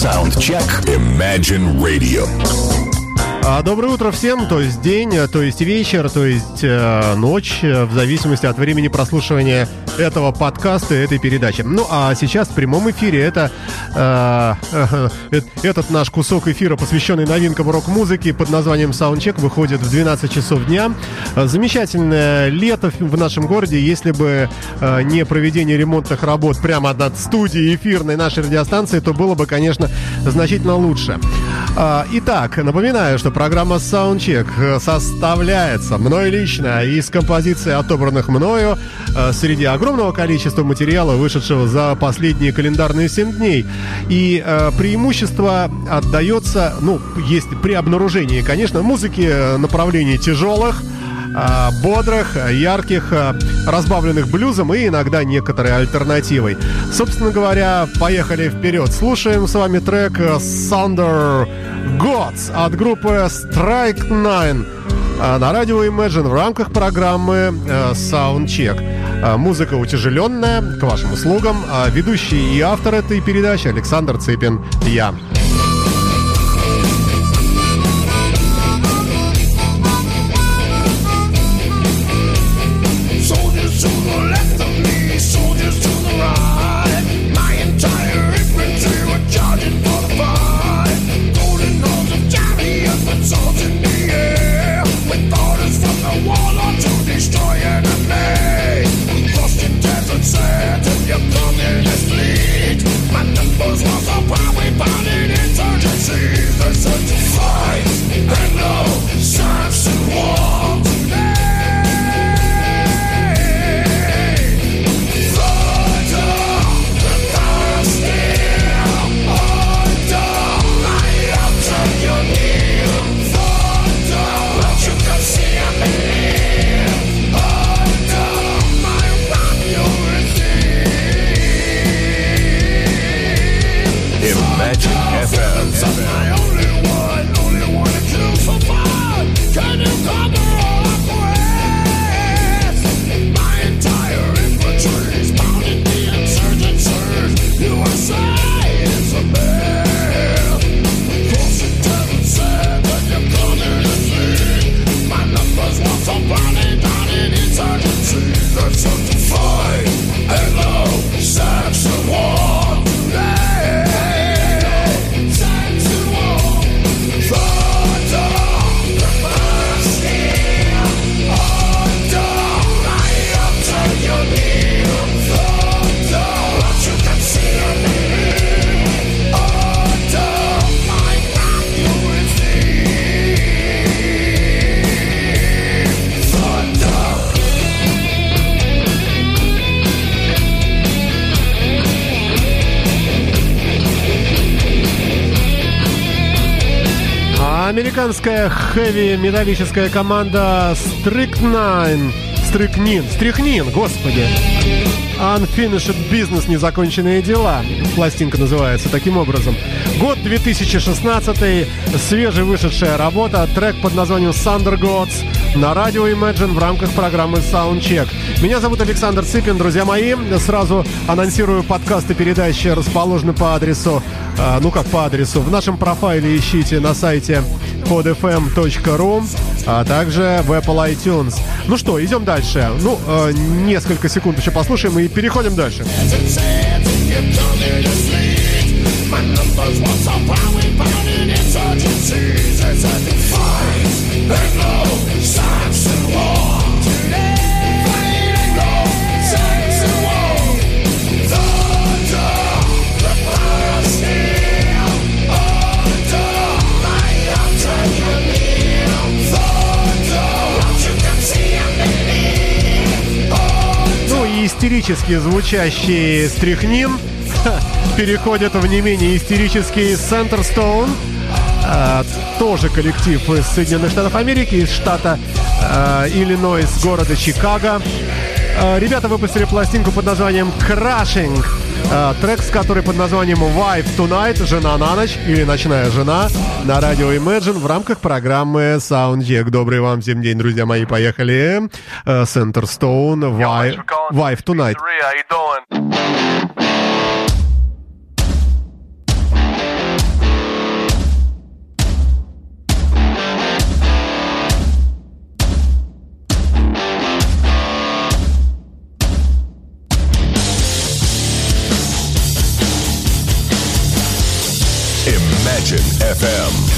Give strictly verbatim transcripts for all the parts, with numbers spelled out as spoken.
Soundcheck. Imagine Radio. Доброе утро всем, то есть день, то есть вечер, то есть э, ночь, в зависимости от времени прослушивания этого подкаста, этой передачи. Ну а сейчас в прямом эфире это э, э, э, этот наш кусок эфира, посвященный новинкам рок-музыки под названием Soundcheck, выходит в двенадцать часов дня. Замечательное лето в нашем городе, если бы э, не проведение ремонтных работ прямо над студией эфирной нашей радиостанции, то было бы, конечно, значительно лучше. Э, итак, напоминаю, что программа Soundcheck составляется мной лично из композиций, отобранных мною среди огромного количества материала, вышедшего за последние календарные семь дней. И э, преимущество отдается, ну, есть при обнаружении, конечно, музыки направлений тяжелых, бодрых, ярких, разбавленных блюзом и иногда некоторой альтернативой. Собственно говоря, поехали вперед. Слушаем с вами трек Thunder Godz от группы Strykenine на радио Imagine в рамках программы Soundcheck. Музыка утяжеленная, к вашим услугам. Ведущий и автор этой передачи Александр Цыпин, я. Американская хэви-металлическая команда Strykenine, Strykenine, Strykenine, господи. Unfinished Business, незаконченные дела. Пластинка называется таким образом. Год две тысячи шестнадцатый, свежевышедшая работа, трек под названием Thunder Godz на радио Imagine в рамках программы Soundcheck. Меня зовут Александр Цыпин, друзья мои. Сразу анонсирую, подкасты передачи расположены по адресу, э, ну как по адресу, в нашем профайле ищите на сайте pod f m dot ru, а также в Apple iTunes. Ну что, идем дальше. Ну, э, несколько секунд еще послушаем и переходим дальше. Истерически звучащий Strykenine переходит в не менее истерический Centerstone, э, тоже коллектив из Соединенных Штатов Америки, из штата э, Иллинойс, города Чикаго. Э, ребята выпустили пластинку под названием Crushing, э, трек, с которой под названием Wife Tonight, жена на ночь или ночная жена, на радио Imagine в рамках программы Soundcheck. Добрый вам всем день, друзья мои, поехали. Э, Centerstone, Wife. Wife Tonight. How you doing? Imagine эф эм.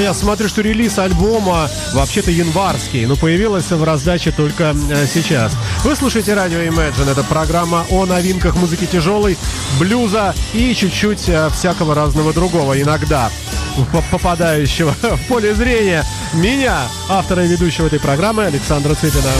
Я смотрю, что релиз альбома вообще-то январский, но появилась в раздаче только сейчас. Вы слушаете радио Imagine. Это программа о новинках музыки тяжелой, блюза и чуть-чуть всякого разного другого, иногда попадающего в поле зрения меня, автора и ведущего этой программы, Александра Цыпина.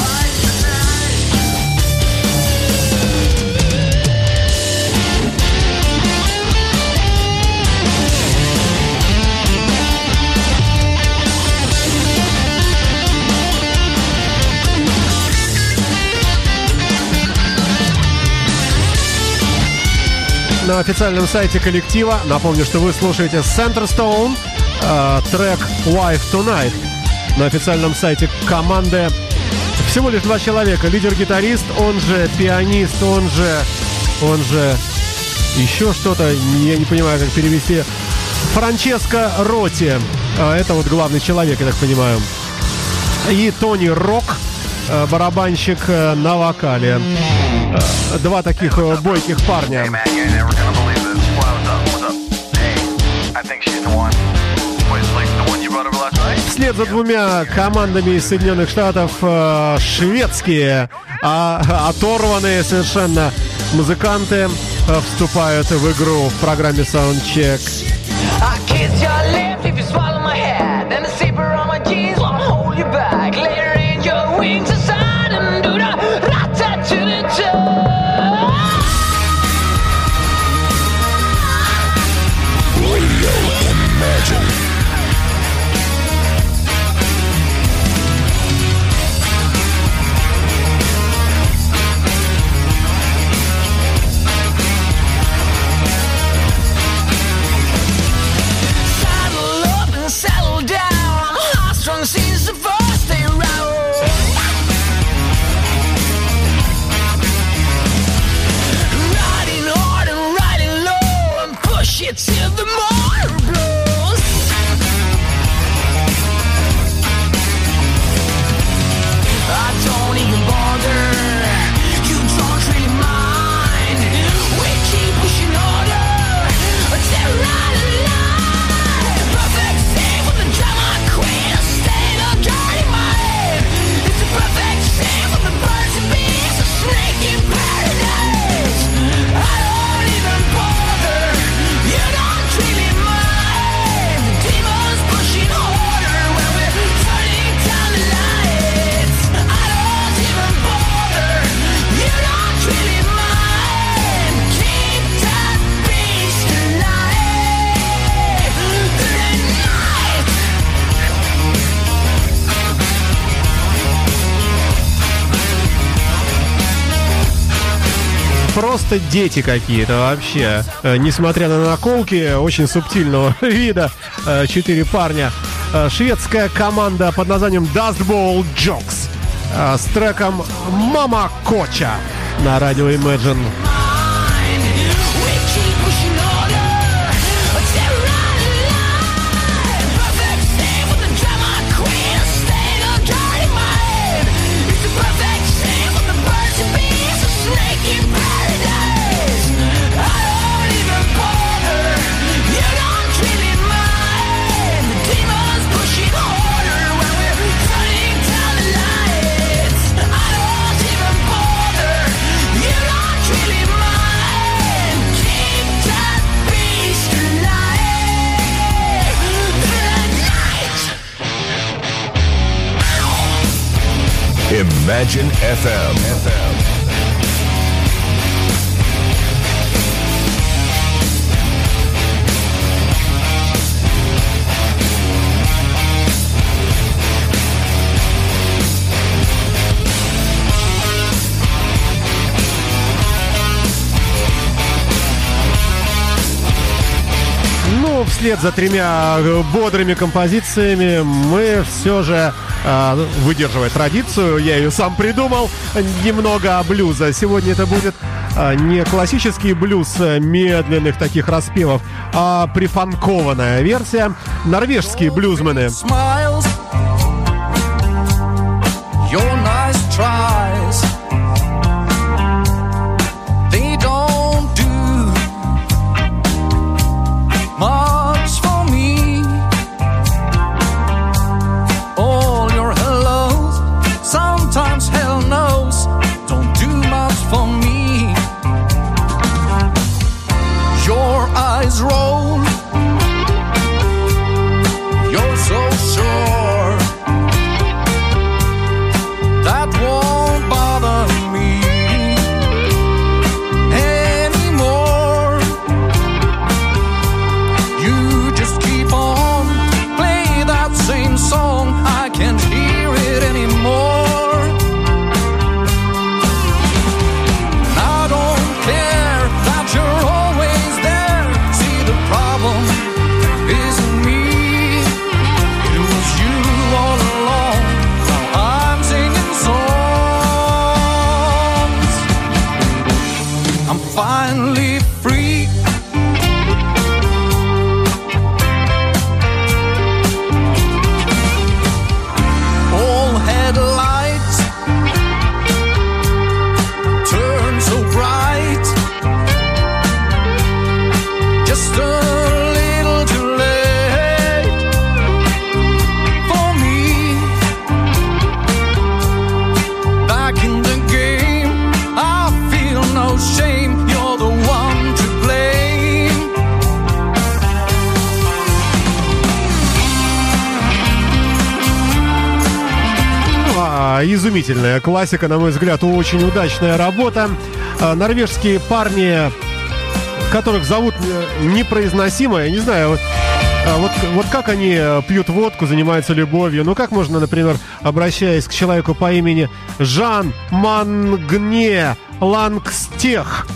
На официальном сайте коллектива. Напомню, что вы слушаете Centerstone, э, трек Wife Tonight. На официальном сайте команды всего лишь два человека. Лидер-гитарист, он же пианист, он же... Он же... Еще что-то, я не понимаю, как перевести. Франческо Роти. Это вот главный человек, я так понимаю. И Тони Рок, барабанщик на вокале. Два таких бойких парня. Вслед за двумя командами из Соединенных Штатов шведские, а оторванные совершенно музыканты вступают в игру в программе Soundcheck. просто дети какие-то вообще. Несмотря на наколки очень субтильного вида, четыре парня. Шведская команда под названием Dust Bowl Jokies с треком «Мама Коча» на радио Imagine. Imagine эф эм. эф эм. Ну, вслед за тремя бодрыми композициями мы все же... выдерживая традицию, я ее сам придумал, немного блюза. Сегодня это будет не классический блюз медленных таких распевов, а прифанкованная версия. Норвежские блюзмены. Изумительная классика, на мой взгляд, очень удачная работа. Норвежские парни, которых зовут непроизносимо, я не знаю, вот, вот как они пьют водку, занимаются любовью. Ну как можно, например, обращаясь к человеку по имени Жан Магне Лангстех.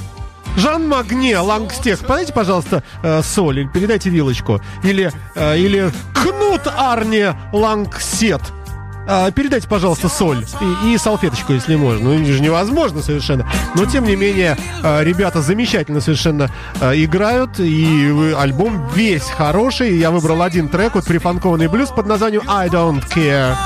Жан Магне Лангстех, подайте, пожалуйста, соль, передайте вилочку. Или, или Кнут Арне Лангсет. Передайте, пожалуйста, соль и, и салфеточку, если можно. Ну, это же невозможно совершенно. Но, тем не менее, ребята замечательно совершенно играют. И альбом весь хороший. Я выбрал один трек, вот прифанкованный блюз под названием «I Don't Care».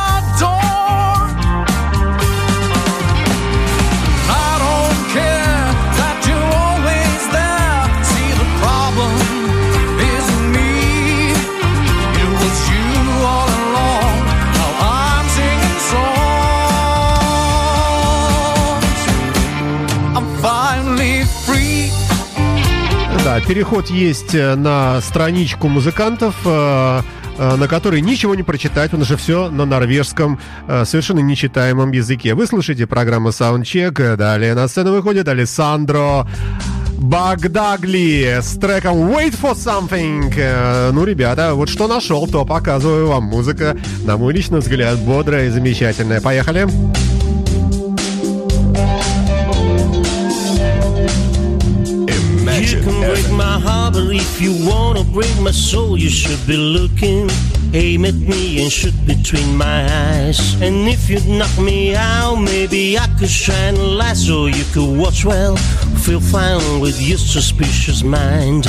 Да, переход есть на страничку музыкантов, на которой ничего не прочитать, потому что все на норвежском, совершенно нечитаемом языке. Вы слышите программу Soundcheck, далее на сцену выходит Алессандро Багдагли с треком «Wait for Something». Ну, ребята, вот что нашел, то показываю вам. Музыка, на мой личный взгляд, бодрая и замечательная. Поехали! If you wanna break my soul, you should be looking. Aim at me and shoot between my eyes. And if you'd knock me out, maybe I could shine a light so you could watch well. Feel fine with your suspicious mind.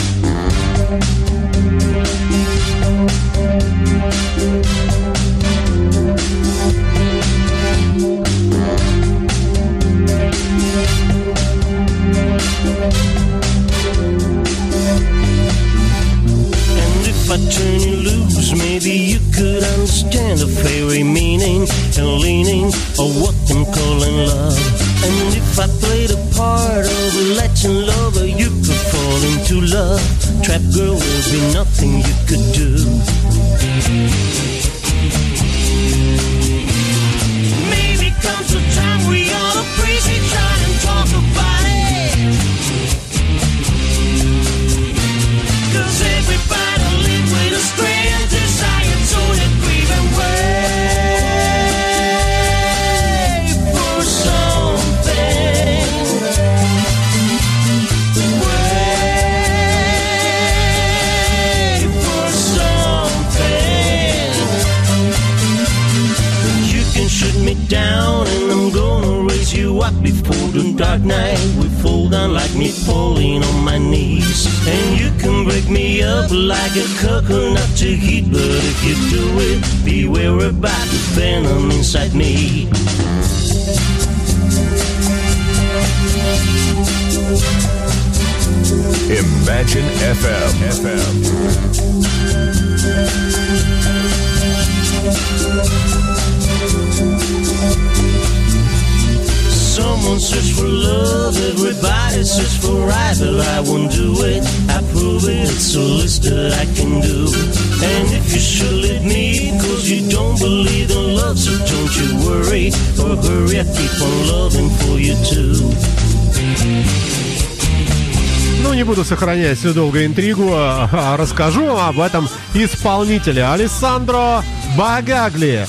If I turn you loose, maybe you could understand the fairy meaning and leaning of what I'm calling love. And if I played a part of a legend lover, you could fall into love. Trap girl, there'd be nothing you could do. Maybe comes a time we all appreciate each other and talk about it. 'Cause everybody stray and desire to the grieving way for something. Way for something. You can shoot me down and I'm gonna raise you up before the dark night. We fall down like me falling on my knees. And you can break me up like a coconut to heat. But if you do it, beware about the venom inside me. Imagine эф эм. эф эм. Someone search for love, everybody search for right, but I won't do it. I prove it, it's a list that I can do. And if you should leave me, 'cause you don't believe in love, so don't you worry or hurry, I keep on loving for you too. Ну, не буду сохранять всю долгую интригу, а расскажу об этом исполнителе Алессандро Багдагли,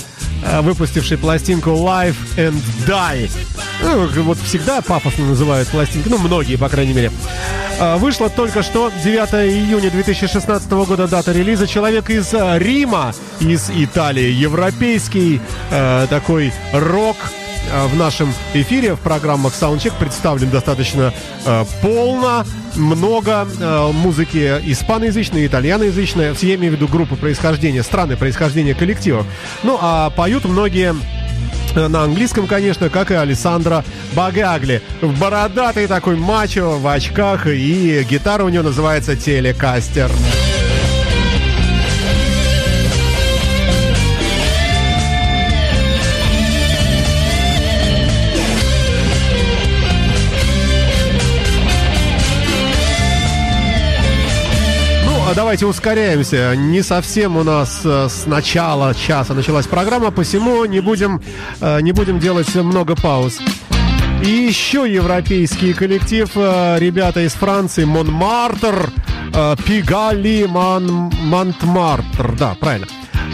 выпустивший пластинку Live and Die. Ну, вот всегда пафосно называют пластинки, ну, многие, по крайней мере. Вышла только что девятого июня две тысячи шестнадцатого года дата релиза. Человек из Рима, из Италии, европейский э, такой рок. В нашем эфире, в программах Soundcheck представлен достаточно э, полно, много э, музыки испаноязычной, итальяноязычной. Я имею в виду группы происхождения, страны происхождения коллективов. Ну, а поют многие на английском, конечно, как и Алессандро Багдагли. Бородатый такой мачо, в очках, и гитара у него называется «Телекастер». Давайте ускоряемся. Не совсем у нас э, с начала часа началась программа, посему не будем, э, не будем делать много пауз. И еще европейский коллектив, э, ребята из Франции, Монмартр, э, Пигали, Мон, Монтмартр, да, правильно.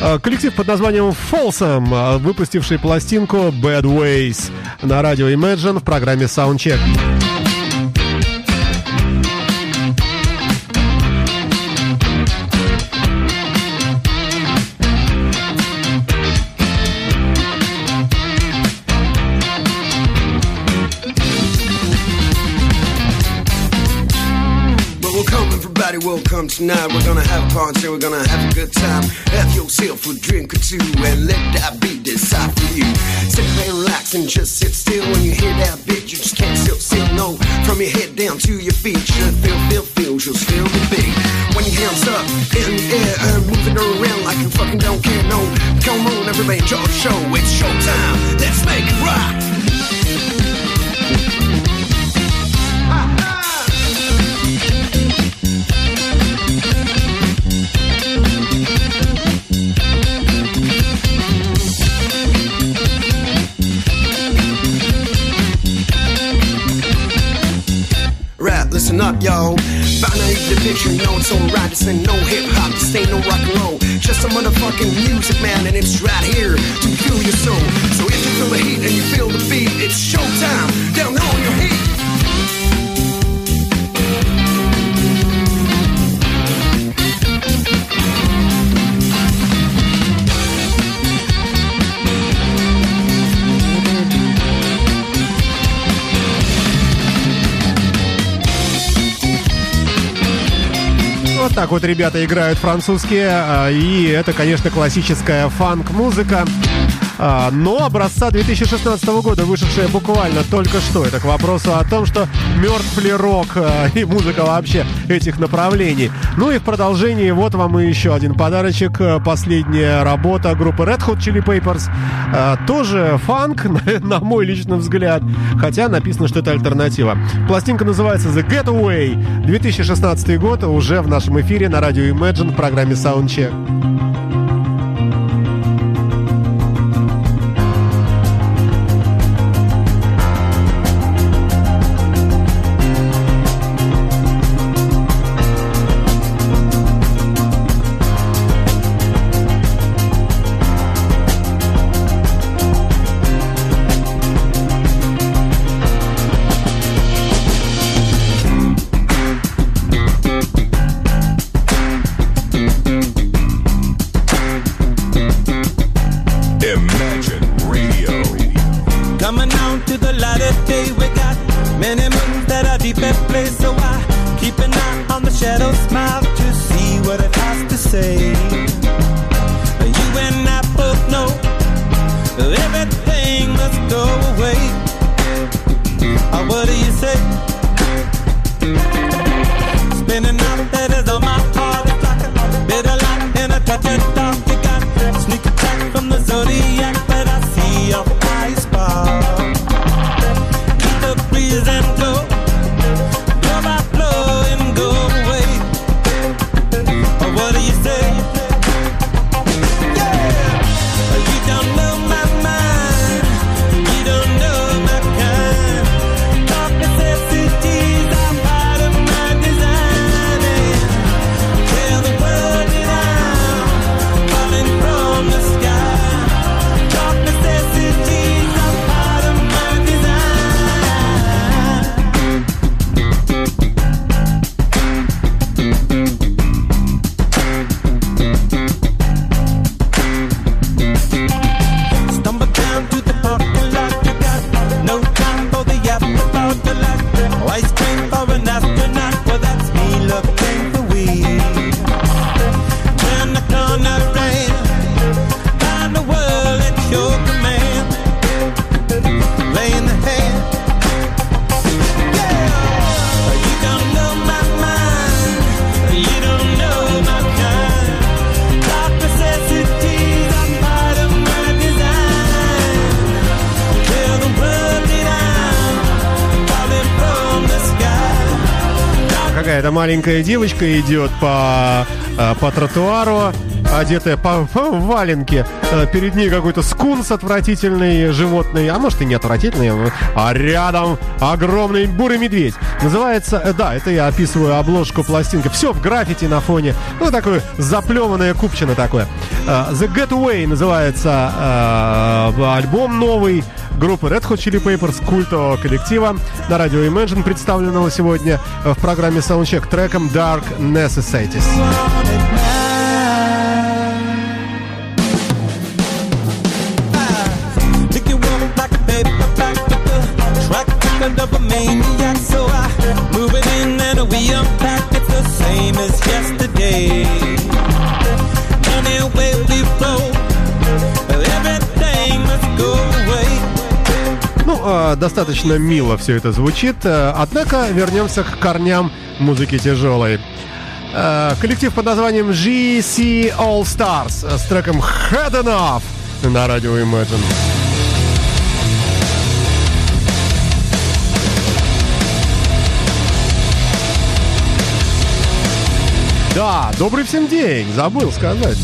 Э, коллектив под названием Folsom, э, выпустивший пластинку Bad Ways на радио Imagine в программе Soundcheck. Come tonight, we're gonna have a party, we're gonna have a good time. Have yourself a drink or two and let that beat decide for you. Sit back, relax and just sit still. When you hear that beat, you just can't sit still, no. From your head down to your feet, you feel, feel, feel, you'll feel the beat. When your hands up in the air and moving around like you fucking don't care, no. Come on, everybody, enjoy the show, it's showtime. Let's make it rock. Listen up, y'all. By now you get the picture, you know it's alright. This ain't no hip-hop, this ain't no rock and roll. Just some motherfucking music, man, and it's right here to fuel your soul. So if you feel the heat and you feel the beat, it's showtime, down on your heat. Вот так вот ребята играют французские, и это, конечно, классическая фанк-музыка, но образца две тысячи шестнадцатого года, вышедшая буквально только что. Это к вопросу о том, что мертв ли рок и музыка вообще этих направлений. Ну и в продолжении вот вам и еще один подарочек. Последняя работа группы Red Hot Chili Peppers. Тоже фанк, на мой личный взгляд, хотя написано, что это альтернатива. Пластинка называется The Getaway. две тысячи шестнадцатый год, уже в нашем эфире на радио Imagine в программе Soundcheck. Маленькая девочка идет по, по тротуару, одетая по, по валенке. Перед ней какой-то скунс отвратительный, животный, а может и не отвратительный, а рядом огромный бурый медведь. Называется, да, это я описываю обложку пластинки. Все в граффити на фоне, ну такое заплеванное купчино такое. The Getaway называется альбом новый группы Red Hot Chili Peppers, культового коллектива, на радио Imagine, представленного сегодня в программе Soundcheck треком Dark Necessities. Достаточно мило все это звучит. Однако вернемся к корням музыки тяжелой. Коллектив под названием джи си All Stars с треком Headin' Up на радио Imagine. Да, добрый всем день, забыл сказать.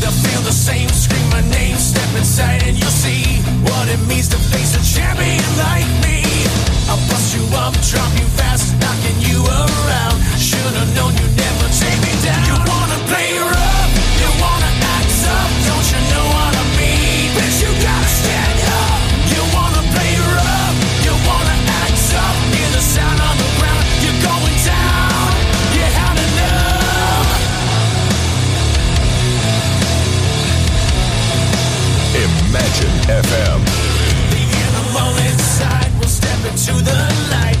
F M. The inner lonely side will step into the light.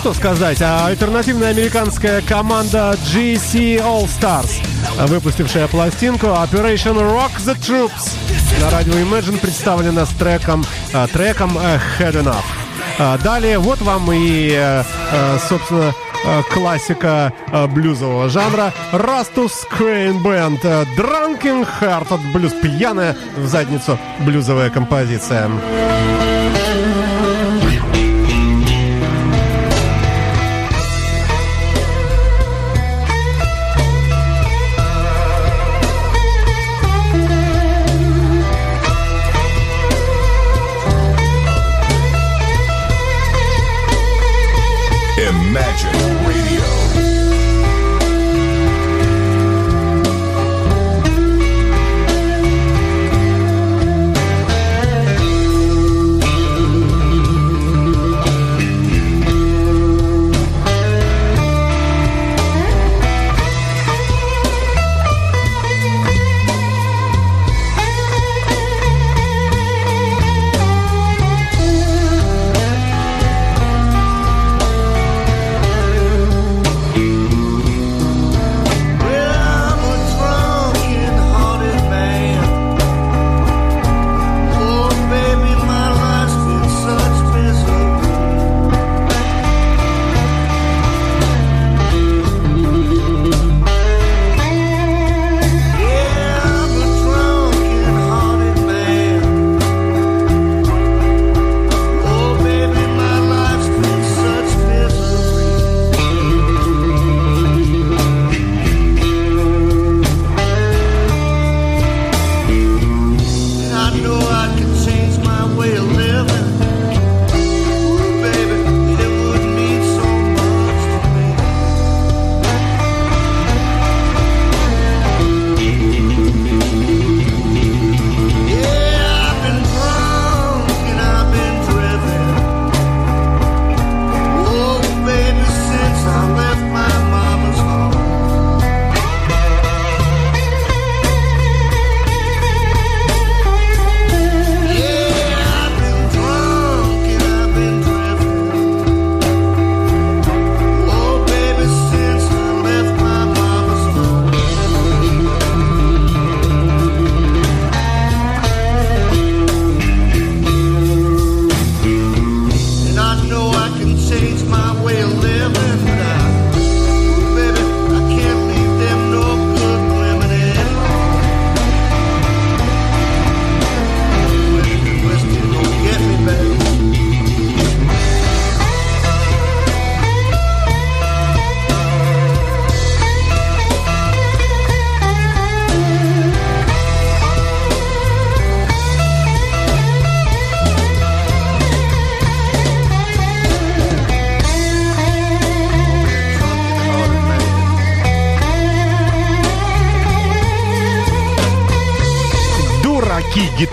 что сказать. А альтернативная американская команда джи си All Stars, выпустившая пластинку Operation Rock the Troops, на радио Imagine представлена с треком, треком Headin' Up. Далее вот вам и, собственно, классика блюзового жанра Rastus Kain Band Drunkin' Heart, от блюз, пьяная в задницу блюзовая композиция.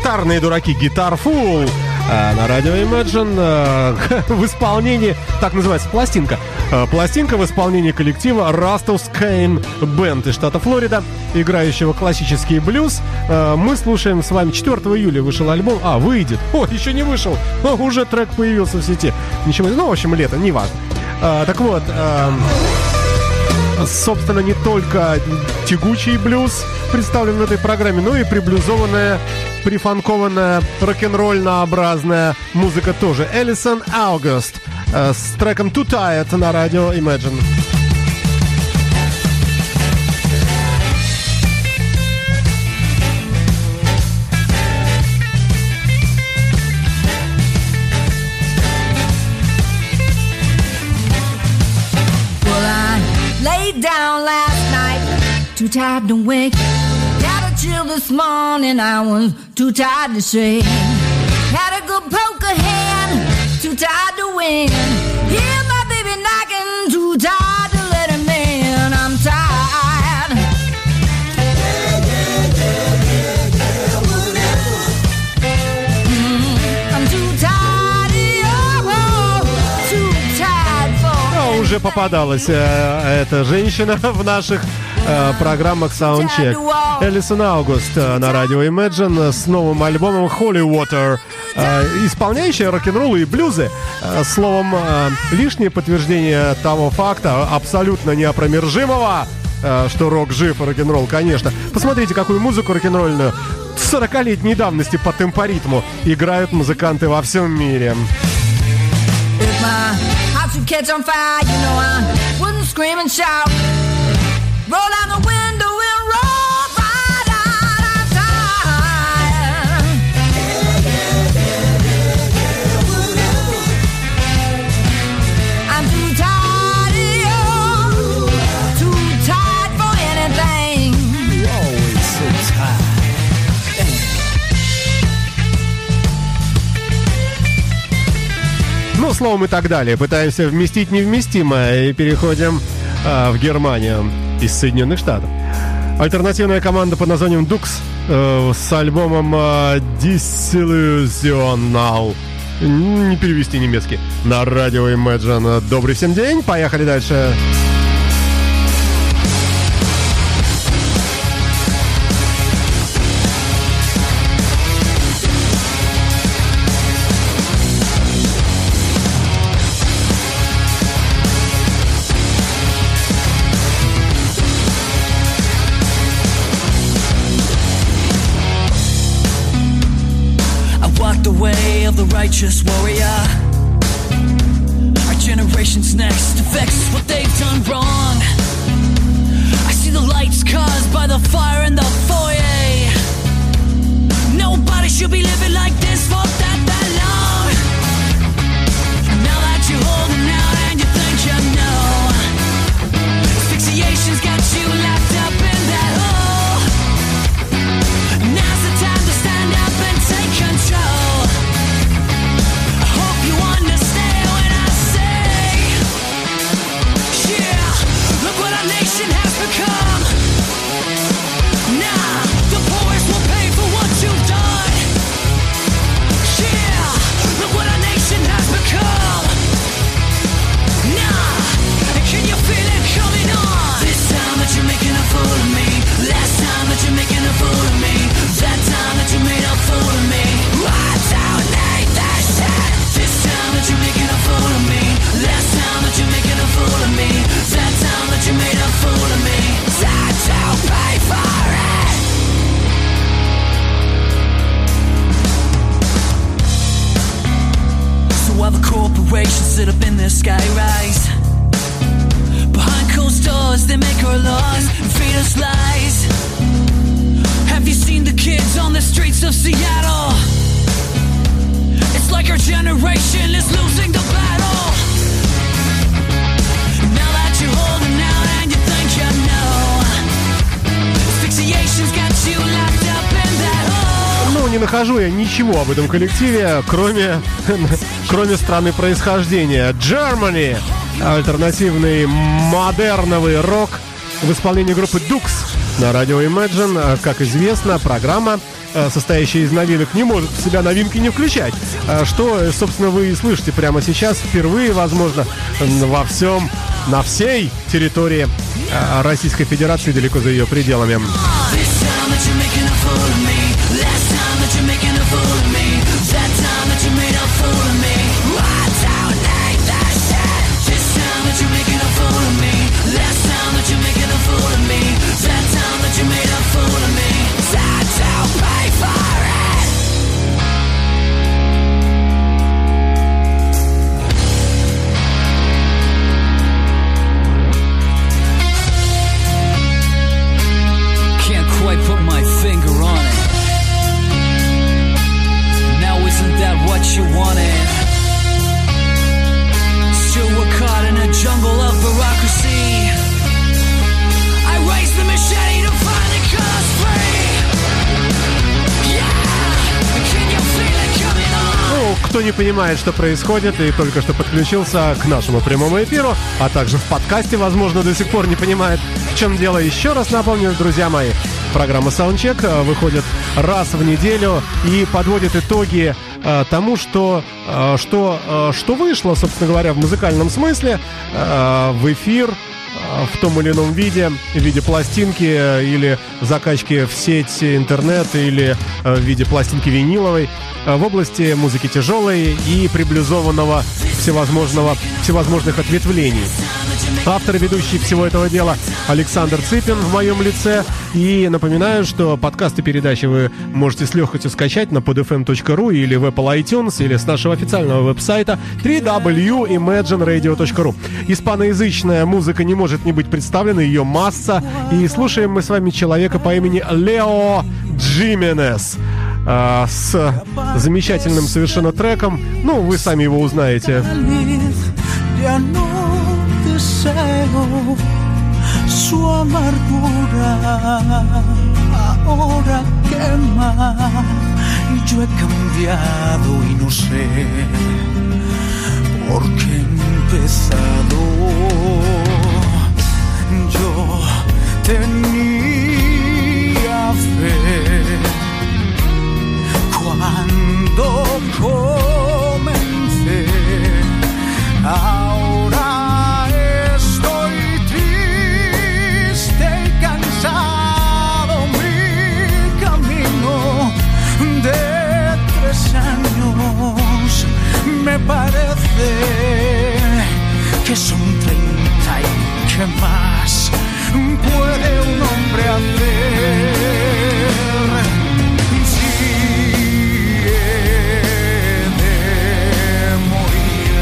Гитарные дураки, гитарфул на радио Imagine в исполнении, так называется пластинка, пластинка в исполнении коллектива Rastus Kain Band из штата Флорида, играющего классический блюз. Мы слушаем с вами. четвёртого июля вышел альбом, а выйдет, о, еще не вышел, но уже трек появился в сети, ничего, ну, в общем, лето, не важно. Так вот, собственно, не только тягучий блюз представлен в этой программе, но и приблюзованная, прифанкованная, рок-н-ролльнообразная музыка тоже. Allison August э, с треком Too Tired на радио Imagine. Too tired to wake, had a chill this morning, I was too tired to shake. Had a good poker hand, too tired to win. Hear my baby knocking, too tired to let him in. I'm tired. Yeah, yeah, yeah, yeah, yeah, whatever. Mm, I'm too tired, oh, oh, too tired for... Ну, уже попадалась э, эта женщина в наших э, программах Soundcheck. Allison August э, на радио Imagine с новым альбомом Holy Water, э, исполняющая рок-н-ролл и блюзы. Э, словом, э, лишнее подтверждение того факта, абсолютно неопровержимого, э, что рок жив, рок-н-ролл, конечно. Посмотрите, какую музыку рок-н-ролльную сорокалетней давности по темпоритму играют музыканты во всем мире. Catch on fire, you know I wouldn't scream and shout. Roll down the window and roll right out of time. I'm too tired of you, too tired for anything. You're always so tired. Ну, словом и так далее. Пытаемся вместить невместимое и переходим э, в Германию из Соединенных Штатов. Альтернативная команда под названием Ducs э, с альбомом э, Disillusional. Не перевести немецкий. На радио Imagine. Добрый всем день. Поехали дальше. The righteous warrior. Our generation's next to vex what they've done wrong. I see the lights caused by the fire in the foyer. Nobody should be living like this for that that long. And now that you're holding out and you think you know, asphyxiation's got you locked up in that hole. Now's the time to stand up and take control. Sit up in their sky rise. Behind closed doors, they make our laws and feed us lies. Have you seen the kids on the streets of Seattle? It's like our generation is losing the battle. Now that you're holding out and you think you know, asphyxiation's got you locked up in that hole. Ну, не нахожу я ничего об этом коллективе, кроме... кроме страны происхождения. Germany. Альтернативный модерновый рок в исполнении группы Ducs на радио Imagine. Как известно, программа, состоящая из новинок, не может в себя новинки не включать. Что, собственно, вы и слышите прямо сейчас, впервые, возможно, во всем, на всей территории Российской Федерации, далеко за ее пределами. Не понимает, что происходит, и только что подключился к нашему прямому эфиру, а также в подкасте, возможно, до сих пор не понимает, в чем дело. Еще раз напомню, друзья мои, программа Soundcheck выходит раз в неделю и подводит итоги э, тому, что, э, что, э, что вышло, собственно говоря, в музыкальном смысле э, в эфир в том или ином виде, в виде пластинки или закачки в сеть интернет, или в виде пластинки виниловой, в области музыки тяжелой и приблизованного всевозможного, всевозможных ответвлений. Автор и ведущий всего этого дела Александр Цыпин в моем лице. И напоминаю, что подкасты передачи вы можете с легкостью скачать на под эф эм точка ру или в Apple iTunes, или с нашего официального веб-сайта дабл ю дабл ю дабл ю точка имэджин радио точка ру. Испаноязычная музыка не может не быть представлена, ее масса. И слушаем мы с вами человека по имени Лео Джименес с замечательным совершенно треком. Ну, вы сами его узнаете. Su amargura ahora quema y yo he cambiado y no sé por qué he empezado. Yo tenía fe cuando comencé, ahora me parece que son treinta y que más puede un hombre hacer. Si he de morir,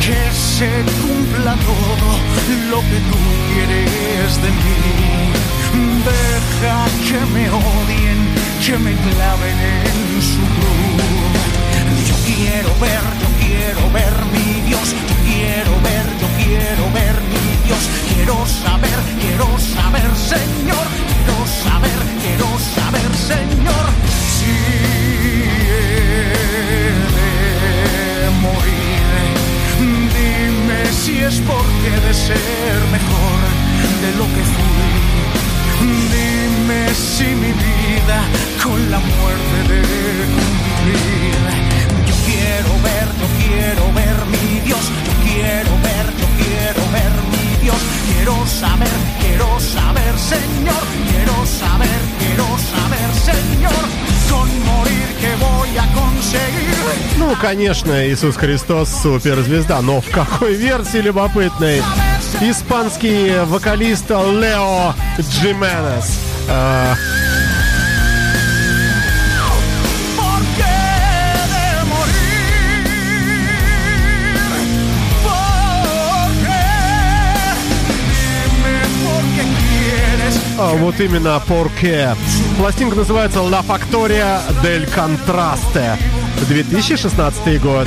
que se cumpla todo lo que tú quieres de mí. Deja que me odien, que me claven en su cruz. Quiero ver, yo quiero ver mi Dios, yo quiero ver, yo quiero ver mi Dios. Quiero saber, quiero saber, Señor, quiero saber, quiero saber, Señor. Si he de morir, dime si es porque de ser mejor de lo que fui. Dime si mi vida con la muerte de cumplir. Quiero ver, yo quiero ver mi Dios, yo quiero ver, yo quiero ver mi Dios. Quiero saber, quiero saber, Señor, quiero saber, quiero saber, Señor, con morir que voy a conseguir. Ну, конечно, Иисус Христос суперзвезда, но в какой версии любопытной? Испанский вокалист Лео Джименес. Uh... А, вот именно «Порке». Пластинка называется «La Factoria del Contraste», две тысячи шестнадцатый год.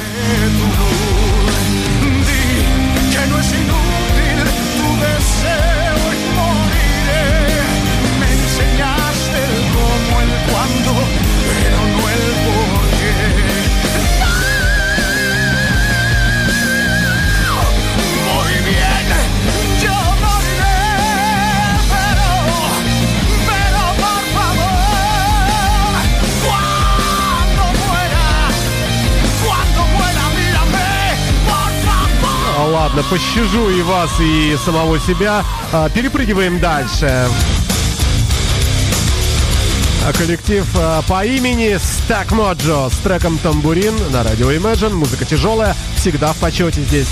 Ладно, пощажу и вас, и самого себя. Перепрыгиваем дальше. Коллектив по имени Stuck Mojo с треком «Тамбурин» на радио Imagine. Музыка тяжелая, всегда в почете здесь.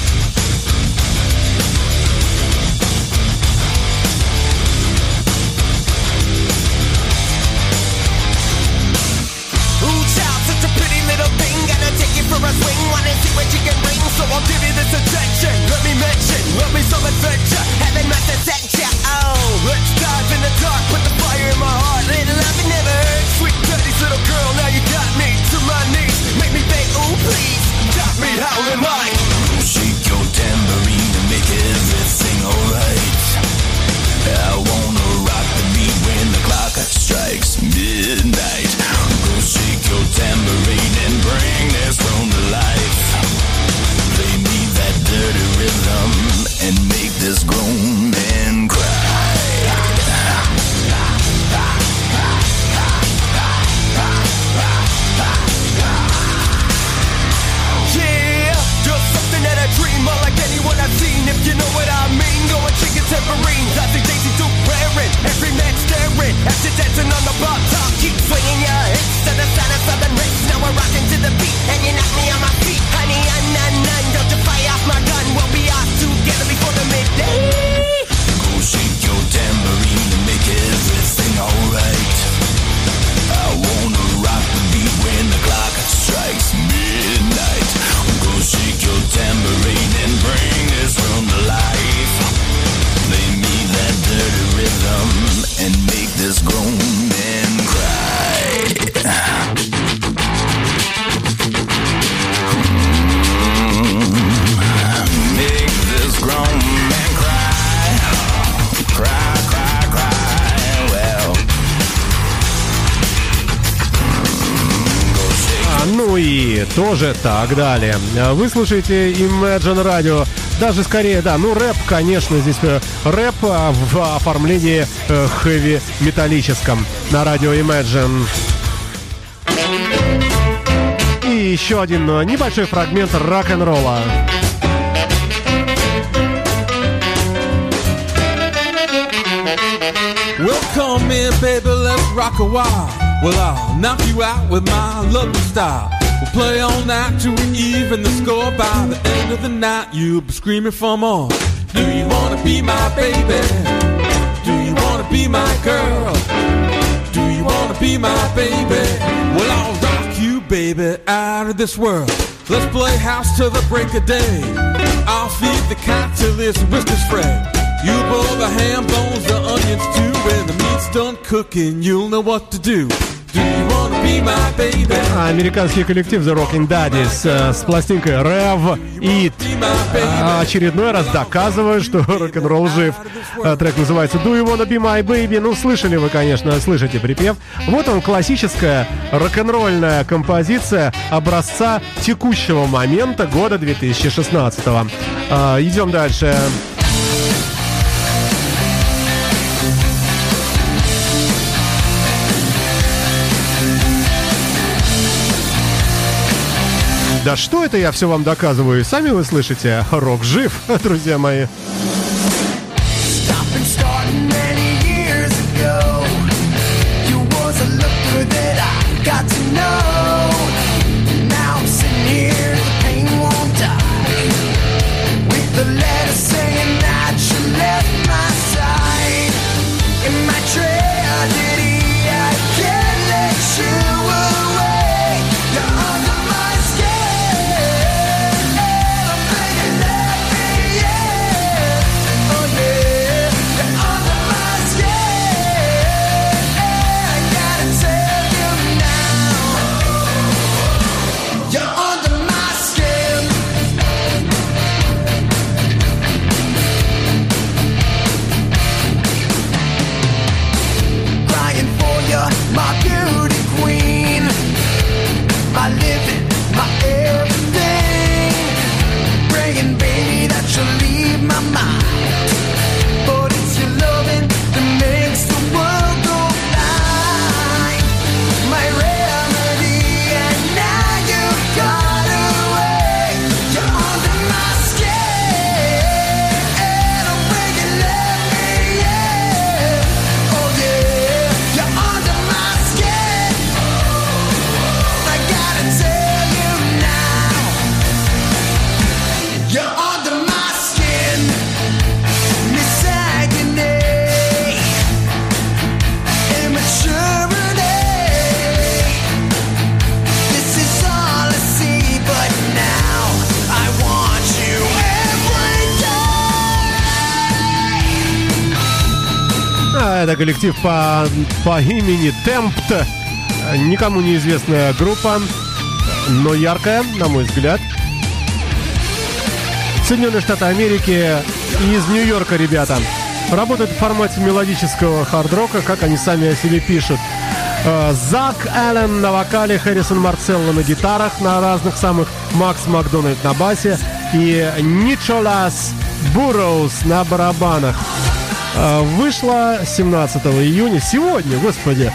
ну и тоже так далее. Вы слушаете Imagine Radio, даже скорее, да, ну рэп, конечно, здесь рэп в оформлении хэви-металлическом на радио Imagine. И еще один небольшой фрагмент рок-н-ролла. Welcome in, baby, let's rock a while. Well, I'll knock you out with my lovely style. We'll play all night till we even the score. By the end of the night, you'll be screaming for more. Do you wanna be my baby? Do you wanna be my girl? Do you wanna be my baby? Well, I'll rock you, baby, out of this world. Let's play house till the break of day. I'll feed the cat till his whiskers fray. You boil the ham bones, the onions too. When the meat's done cooking, you'll know what to do. Do you wanna be my baby? Американский коллектив The Rockin' Daddies э, с пластинкой Rev It э, очередной раз доказывают, что рок-н-ролл жив. Э, трек называется Do You Wanna Be My Baby. Ну, слышали вы, конечно, слышите припев. Вот он, классическая рок-н-ролльная композиция образца текущего момента года две тысячи шестнадцатого. Э, идем дальше. Да что это я все вам доказываю, сами вы слышите, рок жив, друзья мои. Это коллектив по, по имени Tempt, никому неизвестная группа, но яркая, на мой взгляд. Соединенные Штаты Америки, из Нью-Йорка ребята. Работают в формате мелодического хард-рока, как они сами о себе пишут. Зак Аллен на вокале, Хэрисон Марцелло на гитарах, на разных самых, Макс Макдональд на басе и Ничолас Бурроуз на барабанах. Вышла семнадцатого июня, сегодня, господи,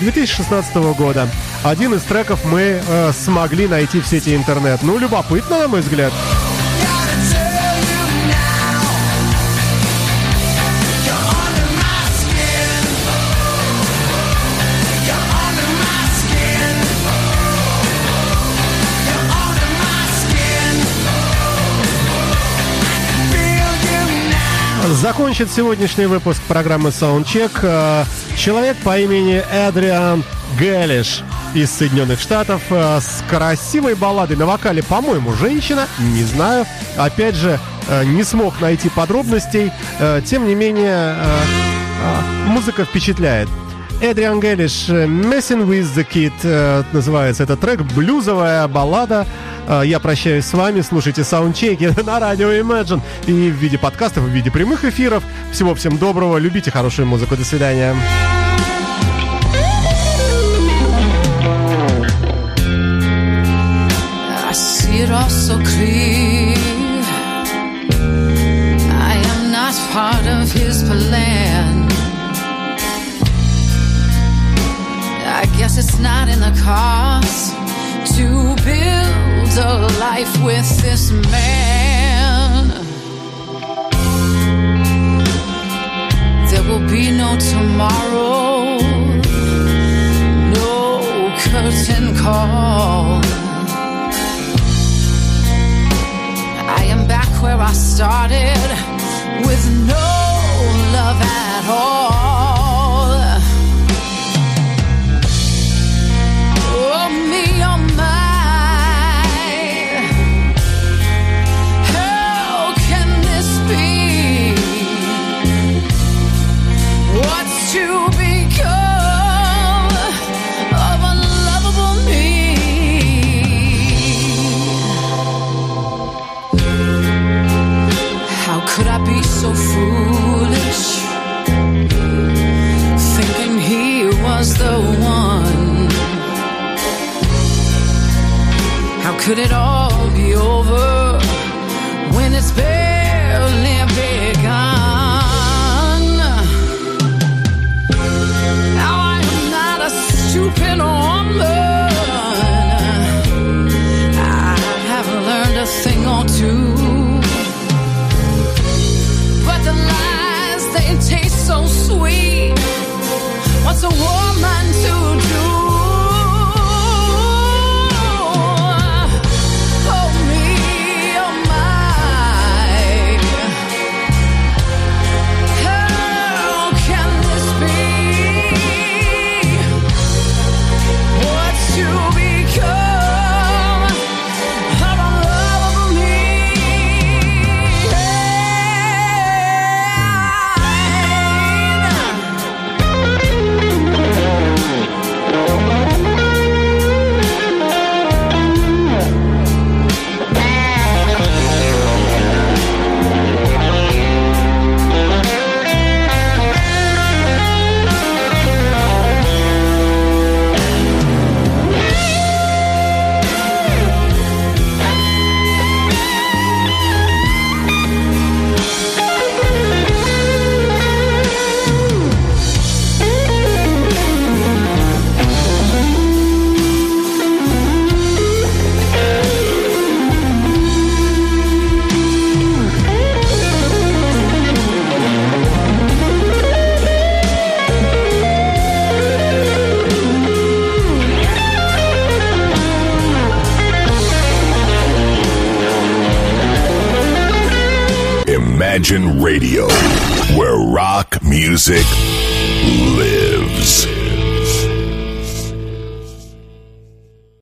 две тысячи шестнадцатого года. Один из треков мы э, смогли найти в сети интернет. Ну, любопытно, на мой взгляд. Закончит сегодняшний выпуск программы Soundcheck человек по имени Адриан Гэлиш из Соединенных Штатов с красивой балладой на вокале, по-моему, женщина, не знаю. Опять же, не смог найти подробностей, тем не менее, музыка впечатляет. Адриан Гэлиш, Messing with the Kid называется этот трек, блюзовая баллада. Я прощаюсь с вами, слушайте саундчеки на радио Imagine и в виде подкастов, и в виде прямых эфиров. Всего всем доброго, любите хорошую музыку, до свидания. so clear. I am not part of his plan. I guess it's not in the cards to build a life with this man. There will be no tomorrow, no curtain call. I am back where I started, with no love at all. Oh me, oh my, how can this be? What's to become of unlovable me? Could I be so foolish, thinking he was the one? How could it all be over when it's barely begun? Now I am not a stupid woman. I have learned a thing or two. The lies, they taste so sweet. What's a woman to do? Oh me, oh my, how can this be? What's to become? Imagine Radio, where rock music lives.